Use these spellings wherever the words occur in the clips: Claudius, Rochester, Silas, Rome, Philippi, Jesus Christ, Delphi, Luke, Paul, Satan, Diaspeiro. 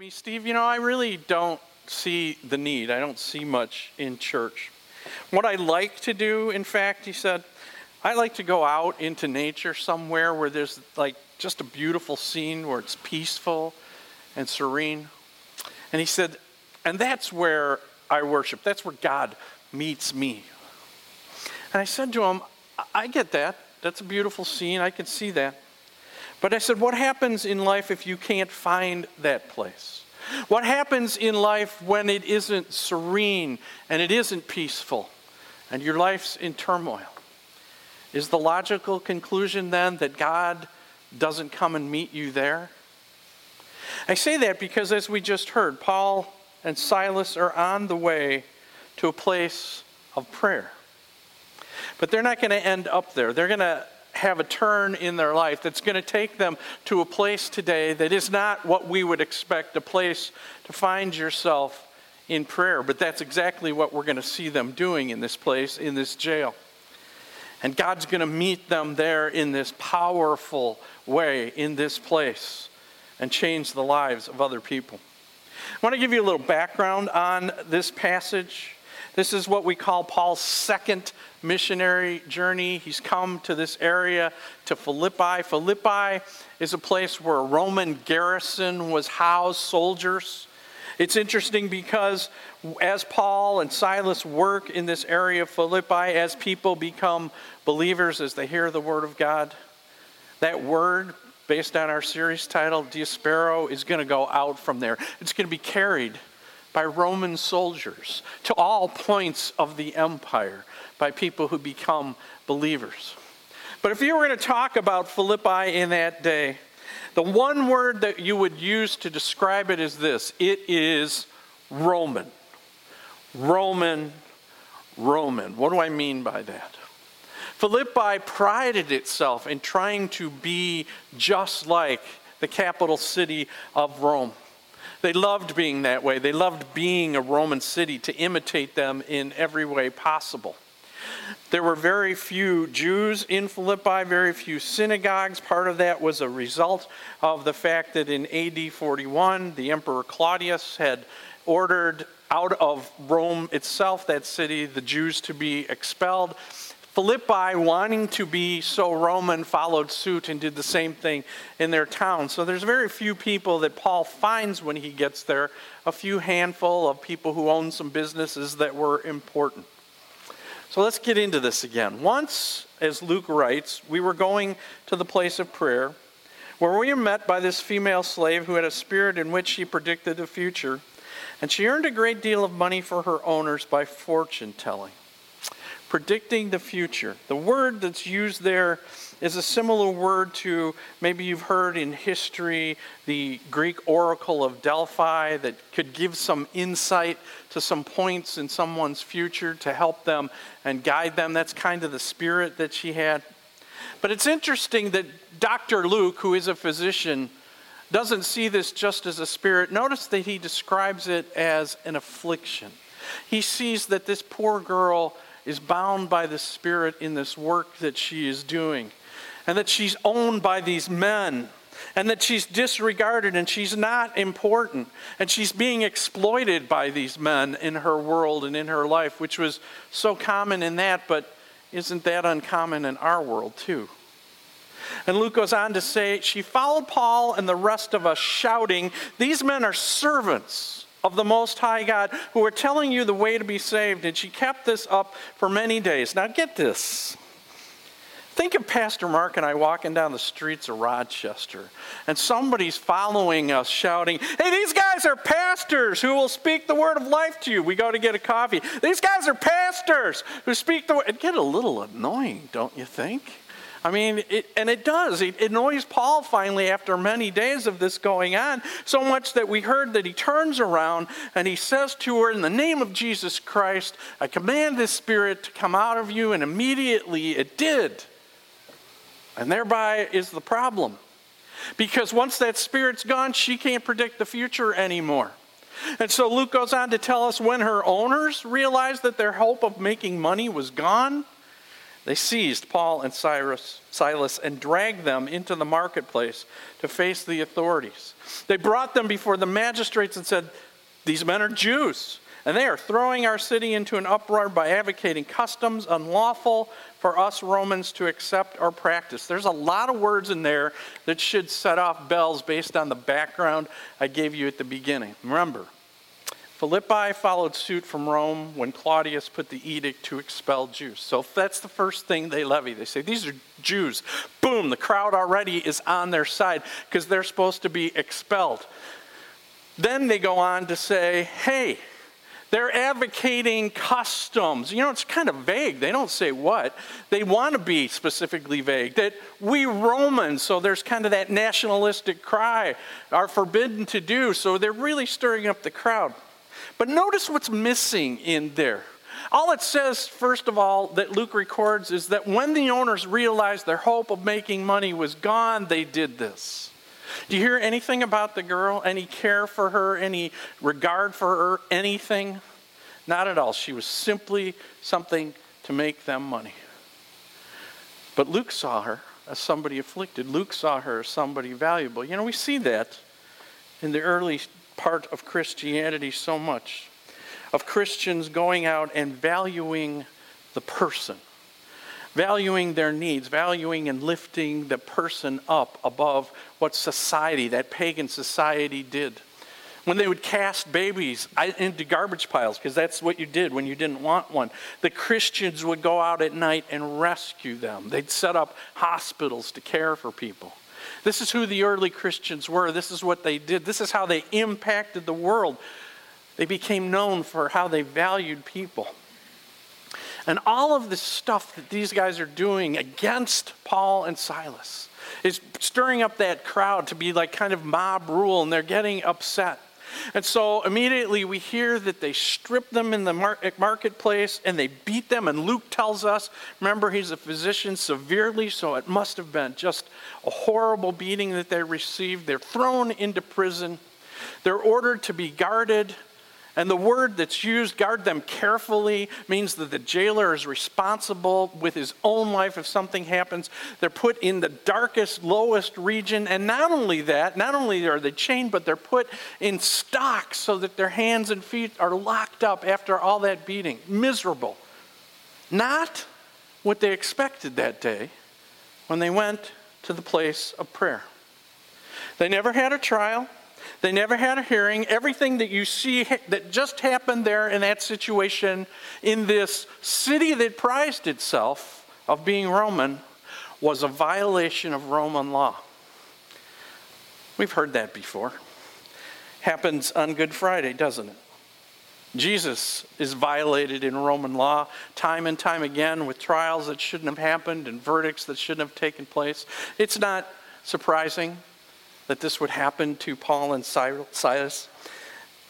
me, Steve, you know, I really don't see the need. I don't see much in church. What I like to do, in fact, he said, I like to go out into nature somewhere where there's like just a beautiful scene where it's peaceful and serene. And he said, and that's where I worship. That's where God meets me. And I said to him, I get that. That's a beautiful scene. I can see that. But I said, what happens in life if you can't find that place? What happens in life when it isn't serene and it isn't peaceful and your life's in turmoil? Is the logical conclusion then that God doesn't come and meet you there? I say that because, as we just heard, Paul and Silas are on the way to a place of prayer. But they're not going to end up there. They're going to have a turn in their life that's going to take them to a place today that is not what we would expect, a place to find yourself in prayer. But that's exactly what we're going to see them doing in this place, in this jail. And God's going to meet them there in this powerful way, in this place, and change the lives of other people. I want to give you a little background on this passage. This is what we call Paul's second missionary journey. He's come to this area, to Philippi. Philippi is a place where a Roman garrison was housed, soldiers. It's interesting because as Paul and Silas work in this area of Philippi, as people become believers, as they hear the word of God, that word, based on our series title, Diaspeiro, is going to go out from there. It's going to be carried by Roman soldiers to all points of the empire by people who become believers. But if you were going to talk about Philippi in that day, the one word that you would use to describe it is this: it is Roman. Roman, Roman. What do I mean by that? Philippi prided itself in trying to be just like the capital city of Rome. They loved being that way. They loved being a Roman city, to imitate them in every way possible. There were very few Jews in Philippi, very few synagogues. Part of that was a result of the fact that in AD 41, the Emperor Claudius had ordered out of Rome itself, that city, the Jews to be expelled. Philippi, wanting to be so Roman, followed suit and did the same thing in their town. So there's very few people that Paul finds when he gets there, a few handful of people who owned some businesses that were important. So let's get into this again. Once, as Luke writes, we were going to the place of prayer where we were met by this female slave who had a spirit in which she predicted the future, and she earned a great deal of money for her owners by fortune telling. Predicting the future. The word that's used there is a similar word to, maybe you've heard in history, the Greek oracle of Delphi that could give some insight to some points in someone's future to help them and guide them. That's kind of the spirit that she had. But it's interesting that Dr. Luke, who is a physician, doesn't see this just as a spirit. Notice that he describes it as an affliction. He sees that this poor girl is bound by the spirit in this work that she is doing, and that she's owned by these men, and that she's disregarded, and she's not important, and she's being exploited by these men in her world and in her life, which was so common in that, but isn't that uncommon in our world too? And Luke goes on to say, she followed Paul and the rest of us shouting, "These men are servants of the Most High God, who are telling you the way to be saved." And she kept this up for many days. Now get this. Think of Pastor Mark and I walking down the streets of Rochester, and somebody's following us shouting, "Hey, these guys are pastors who will speak the word of life to you." We go to get a coffee. "These guys are pastors who speak the word." It'd get a little annoying, don't you think? I mean, it does. It annoys Paul finally after many days of this going on, so much that we heard that he turns around and he says to her, "In the name of Jesus Christ, I command this spirit to come out of you," and immediately it did. And thereby is the problem. Because once that spirit's gone, she can't predict the future anymore. And so Luke goes on to tell us when her owners realized that their hope of making money was gone, They seized Paul and Silas and dragged them into the marketplace to face the authorities. They brought them before the magistrates and said, "These men are Jews, and they are throwing our city into an uproar by advocating customs unlawful for us Romans to accept or practice." There's a lot of words in there that should set off bells based on the background I gave you at the beginning. Remember, Philippi followed suit from Rome when Claudius put the edict to expel Jews. So that's the first thing they levy. They say, these are Jews. Boom, the crowd already is on their side because they're supposed to be expelled. Then they go on to say, hey, they're advocating customs. You know, it's kind of vague. They don't say what. They want to be specifically vague. That we Romans, so there's kind of that nationalistic cry, are forbidden to do. So they're really stirring up the crowd. But notice what's missing in there. All it says, first of all, that Luke records is that when the owners realized their hope of making money was gone, they did this. Do you hear anything about the girl? Any care for her? Any regard for her? Anything? Not at all. She was simply something to make them money. But Luke saw her as somebody afflicted. Luke saw her as somebody valuable. You know, we see that in the early part of Christianity so much, of Christians going out and valuing the person, valuing their needs, valuing and lifting the person up above what society, that pagan society, did. When they would cast babies into garbage piles, because that's what you did when you didn't want one, the Christians would go out at night and rescue them. They'd set up hospitals to care for people. This is who the early Christians were. This is what they did. This is how they impacted the world. They became known for how they valued people. And all of this stuff that these guys are doing against Paul and Silas is stirring up that crowd to be like kind of mob rule, and they're getting upset. And so immediately we hear that they strip them in the marketplace and they beat them. And Luke tells us, remember, he's a physician, severely, so it must have been just a horrible beating that they received. They're thrown into prison. They're ordered to be guarded. And the word that's used, guard them carefully, means that the jailer is responsible with his own life if something happens. They're put in the darkest, lowest region. And not only that, not only are they chained, but they're put in stocks so that their hands and feet are locked up after all that beating. Miserable. Not what they expected that day when they went to the place of prayer. They never had a trial. They never had a hearing. Everything that you see that just happened there in that situation, in this city that prized itself of being Roman, was a violation of Roman law. We've heard that before. Happens on Good Friday, doesn't it? Jesus is violated in Roman law time and time again with trials that shouldn't have happened and verdicts that shouldn't have taken place. It's not surprising that this would happen to Paul and Silas,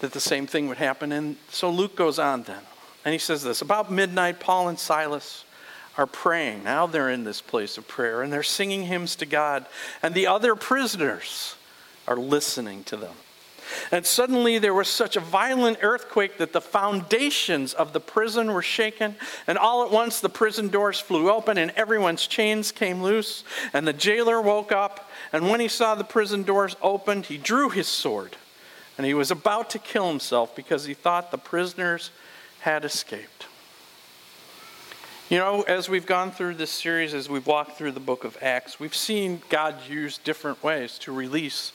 that the same thing would happen. And so Luke goes on then, and he says this. About midnight, Paul and Silas are praying. Now they're in this place of prayer, and they're singing hymns to God, and the other prisoners are listening to them. And suddenly there was such a violent earthquake that the foundations of the prison were shaken, and all at once the prison doors flew open and everyone's chains came loose. And the jailer woke up, and when he saw the prison doors opened, he drew his sword, and he was about to kill himself because he thought the prisoners had escaped. You know, as we've gone through this series, as we've walked through the book of Acts, we've seen God use different ways to release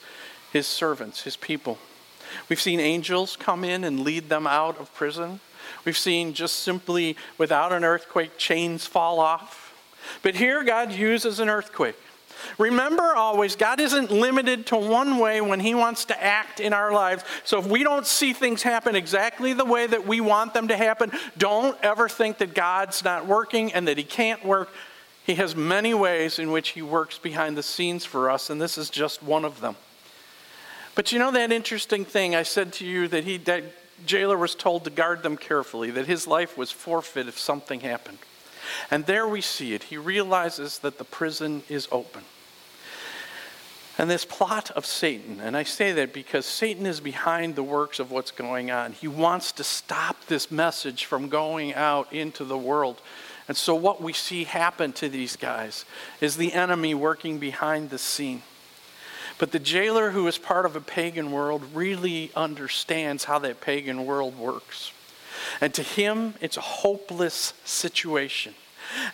his servants, his people. We've seen angels come in and lead them out of prison. We've seen just simply without an earthquake, chains fall off. But here God uses an earthquake. Remember always, God isn't limited to one way when he wants to act in our lives. So if we don't see things happen exactly the way that we want them to happen, don't ever think that God's not working and that he can't work. He has many ways in which he works behind the scenes for us, and this is just one of them. But you know that interesting thing I said to you, that that jailer was told to guard them carefully, that his life was forfeit if something happened. And there we see it. He realizes that the prison is open. And this plot of Satan, and I say that because Satan is behind the works of what's going on. He wants to stop this message from going out into the world. And so what we see happen to these guys is the enemy working behind the scene. But the jailer, who is part of a pagan world, really understands how that pagan world works. And to him, it's a hopeless situation.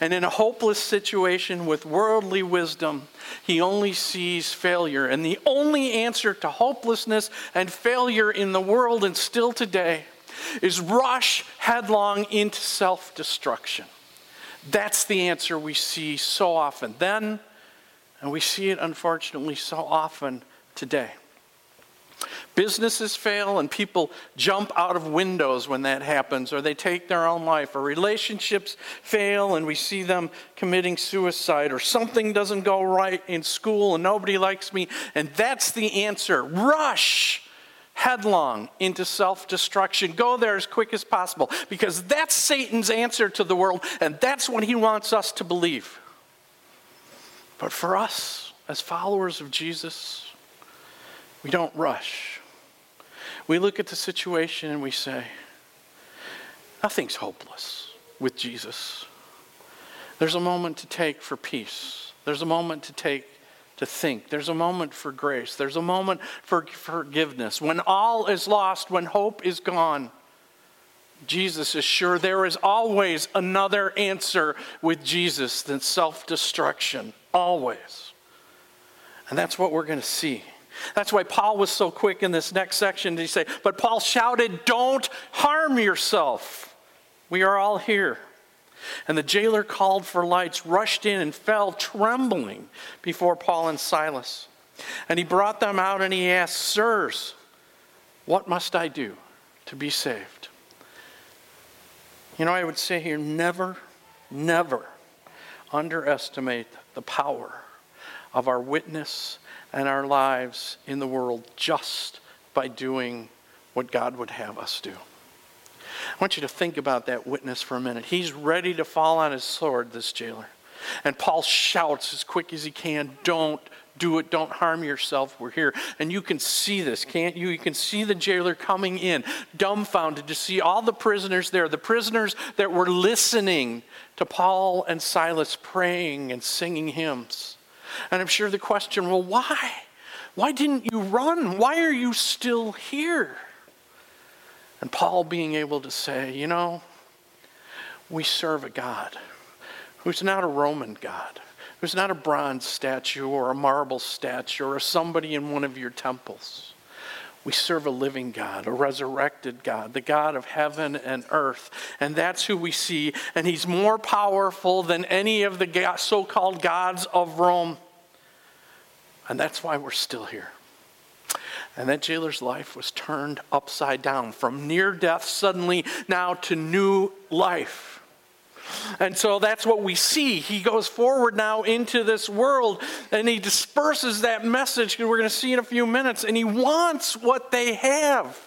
And in a hopeless situation with worldly wisdom, he only sees failure. And the only answer to hopelessness and failure in the world and still today is rush headlong into self-destruction. That's the answer we see so often then, and we see it unfortunately so often today. Businesses fail and people jump out of windows when that happens, or they take their own life, or relationships fail and we see them committing suicide, or something doesn't go right in school and nobody likes me. And that's the answer. Rush headlong into self-destruction. Go there as quick as possible, because that's Satan's answer to the world, and that's what he wants us to believe. But for us as followers of Jesus, we don't rush. We look at the situation and we say, nothing's hopeless with Jesus. There's a moment to take for peace. There's a moment to take to think. There's a moment for grace. There's a moment for forgiveness. When all is lost, when hope is gone, Jesus is sure. There is always another answer with Jesus than self-destruction. Always. And that's what we're going to see. That's why Paul was so quick in this next section to say, but Paul shouted, don't harm yourself. We are all here. And the jailer called for lights, rushed in, and fell trembling before Paul and Silas. And he brought them out and he asked, sirs, what must I do to be saved? You know, I would say here, never, never underestimate the power of our witness and our lives in the world just by doing what God would have us do. I want you to think about that witness for a minute. He's ready to fall on his sword, this jailer. And Paul shouts as quick as he can, don't do it, don't harm yourself, we're here. And you can see this, can't you? You can see the jailer coming in, dumbfounded, to see all the prisoners there, the prisoners that were listening to Paul and Silas praying and singing hymns. And I'm sure the question, well, why? Why didn't you run? Why are you still here? And Paul being able to say, you know, we serve a God who's not a Roman God, who's not a bronze statue or a marble statue or somebody in one of your temples. We serve a living God, a resurrected God, the God of heaven and earth. And that's who we see. And he's more powerful than any of the so-called gods of Rome. And that's why we're still here. And that jailer's life was turned upside down, from near death suddenly now to new life. And so that's what we see. He goes forward now into this world and he disperses that message, we're going to see in a few minutes, and he wants what they have.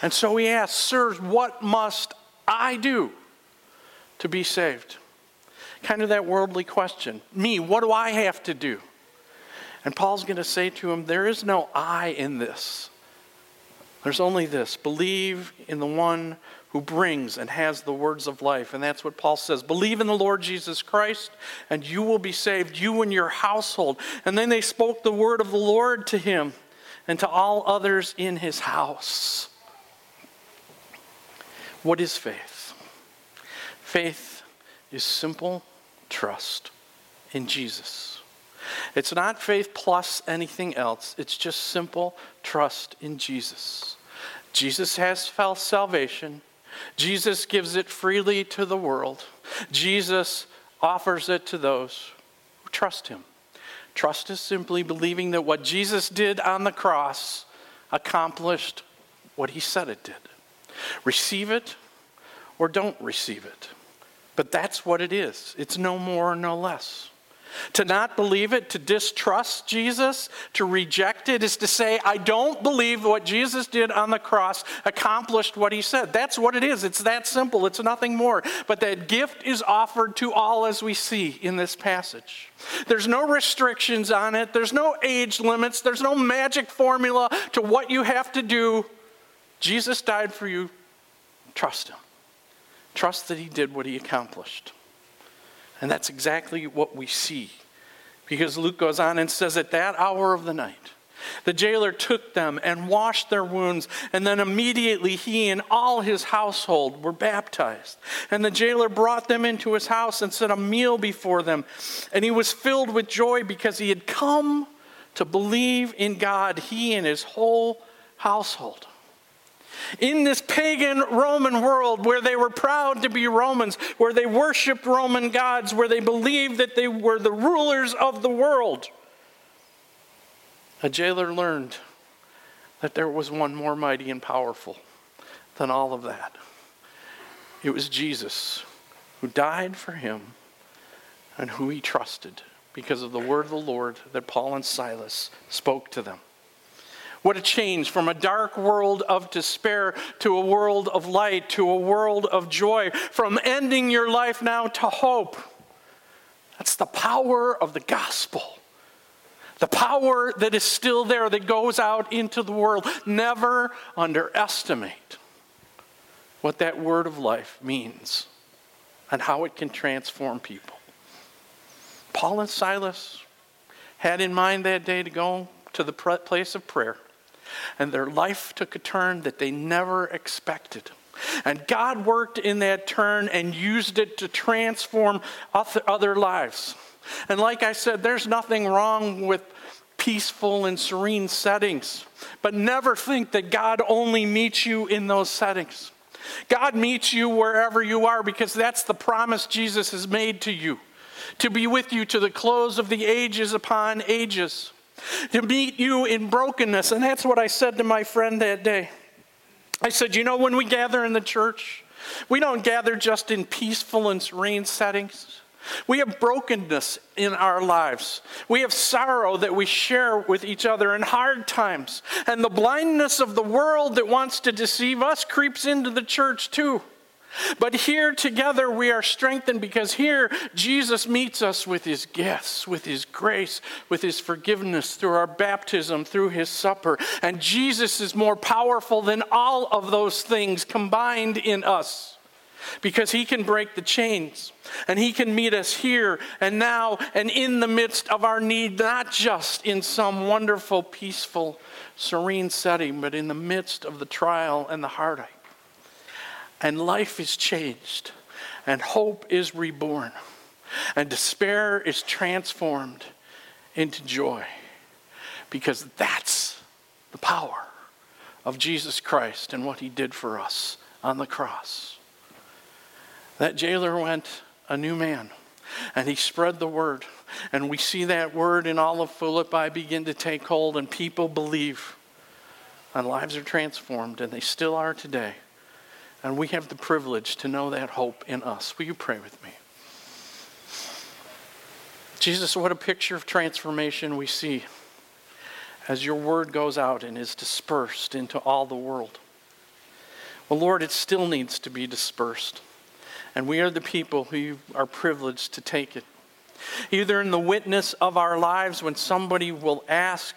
And so he asks, sirs, what must I do to be saved? Kind of that worldly question. Me, what do I have to do? And Paul's going to say to him, there is no I in this. There's only this. Believe in the one who brings and has the words of life. And that's what Paul says. Believe in the Lord Jesus Christ, and you will be saved, you and your household. And then they spoke the word of the Lord to him and to all others in his house. What is faith? Faith is simple trust in Jesus. It's not faith plus anything else. It's just simple trust in Jesus. Jesus has salvation. Jesus gives it freely to the world. Jesus offers it to those who trust him. Trust is simply believing that what Jesus did on the cross accomplished what he said it did. Receive it or don't receive it. But that's what it is. It's no more, no less. To not believe it, to distrust Jesus, to reject it, is to say, I don't believe what Jesus did on the cross accomplished what he said. That's what it is. It's that simple. It's nothing more. But that gift is offered to all, as we see in this passage. There's no restrictions on it. There's no age limits. There's no magic formula to what you have to do. Jesus died for you. Trust him. Trust that he did what he accomplished. And that's exactly what we see. Because Luke goes on and says, at that hour of the night, the jailer took them and washed their wounds, and then immediately he and all his household were baptized. And the jailer brought them into his house and set a meal before them. And he was filled with joy because he had come to believe in God, he and his whole household. In this pagan Roman world where they were proud to be Romans, where they worshiped Roman gods, where they believed that they were the rulers of the world, a jailer learned that there was one more mighty and powerful than all of that. It was Jesus who died for him and who he trusted because of the word of the Lord that Paul and Silas spoke to them. What a change from a dark world of despair to a world of light, to a world of joy, from ending your life now to hope. That's the power of the gospel. The power that is still there, that goes out into the world. Never underestimate what that word of life means and how it can transform people. Paul and Silas had in mind that day to go to the place of prayer, and their life took a turn that they never expected. And God worked in that turn and used it to transform other lives. And like I said, there's nothing wrong with peaceful and serene settings, but never think that God only meets you in those settings. God meets you wherever you are, because that's the promise Jesus has made to you, to be with you to the close of the ages upon ages, to meet you in brokenness. And that's what I said to my friend that day. I said, you know, when we gather in the church, we don't gather just in peaceful and serene settings. We have brokenness in our lives. We have sorrow that we share with each other in hard times. And the blindness of the world that wants to deceive us creeps into the church too. But here together we are strengthened, because here Jesus meets us with his gifts, with his grace, with his forgiveness, through our baptism, through his supper. And Jesus is more powerful than all of those things combined in us, because he can break the chains and he can meet us here and now and in the midst of our need, not just in some wonderful, peaceful, serene setting, but in the midst of the trial and the heartache. And life is changed, and hope is reborn, and despair is transformed into joy, because that's the power of Jesus Christ and what he did for us on the cross. That jailer went a new man, and he spread the word. And we see that word in all of Philippi begin to take hold, and people believe, and lives are transformed, and they still are today. And we have the privilege to know that hope in us. Will you pray with me? Jesus, what a picture of transformation we see as your word goes out and is dispersed into all the world. Well, Lord, it still needs to be dispersed. And we are the people who are privileged to take it. Either in the witness of our lives, when somebody will ask,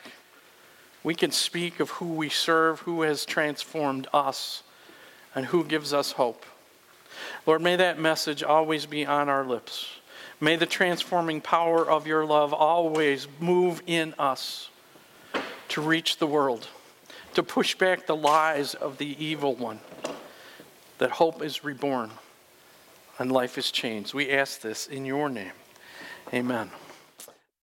we can speak of who we serve, who has transformed us, and who gives us hope. Lord, may that message always be on our lips. May the transforming power of your love always move in us to reach the world, to push back the lies of the evil one, that hope is reborn and life is changed. We ask this in your name. Amen.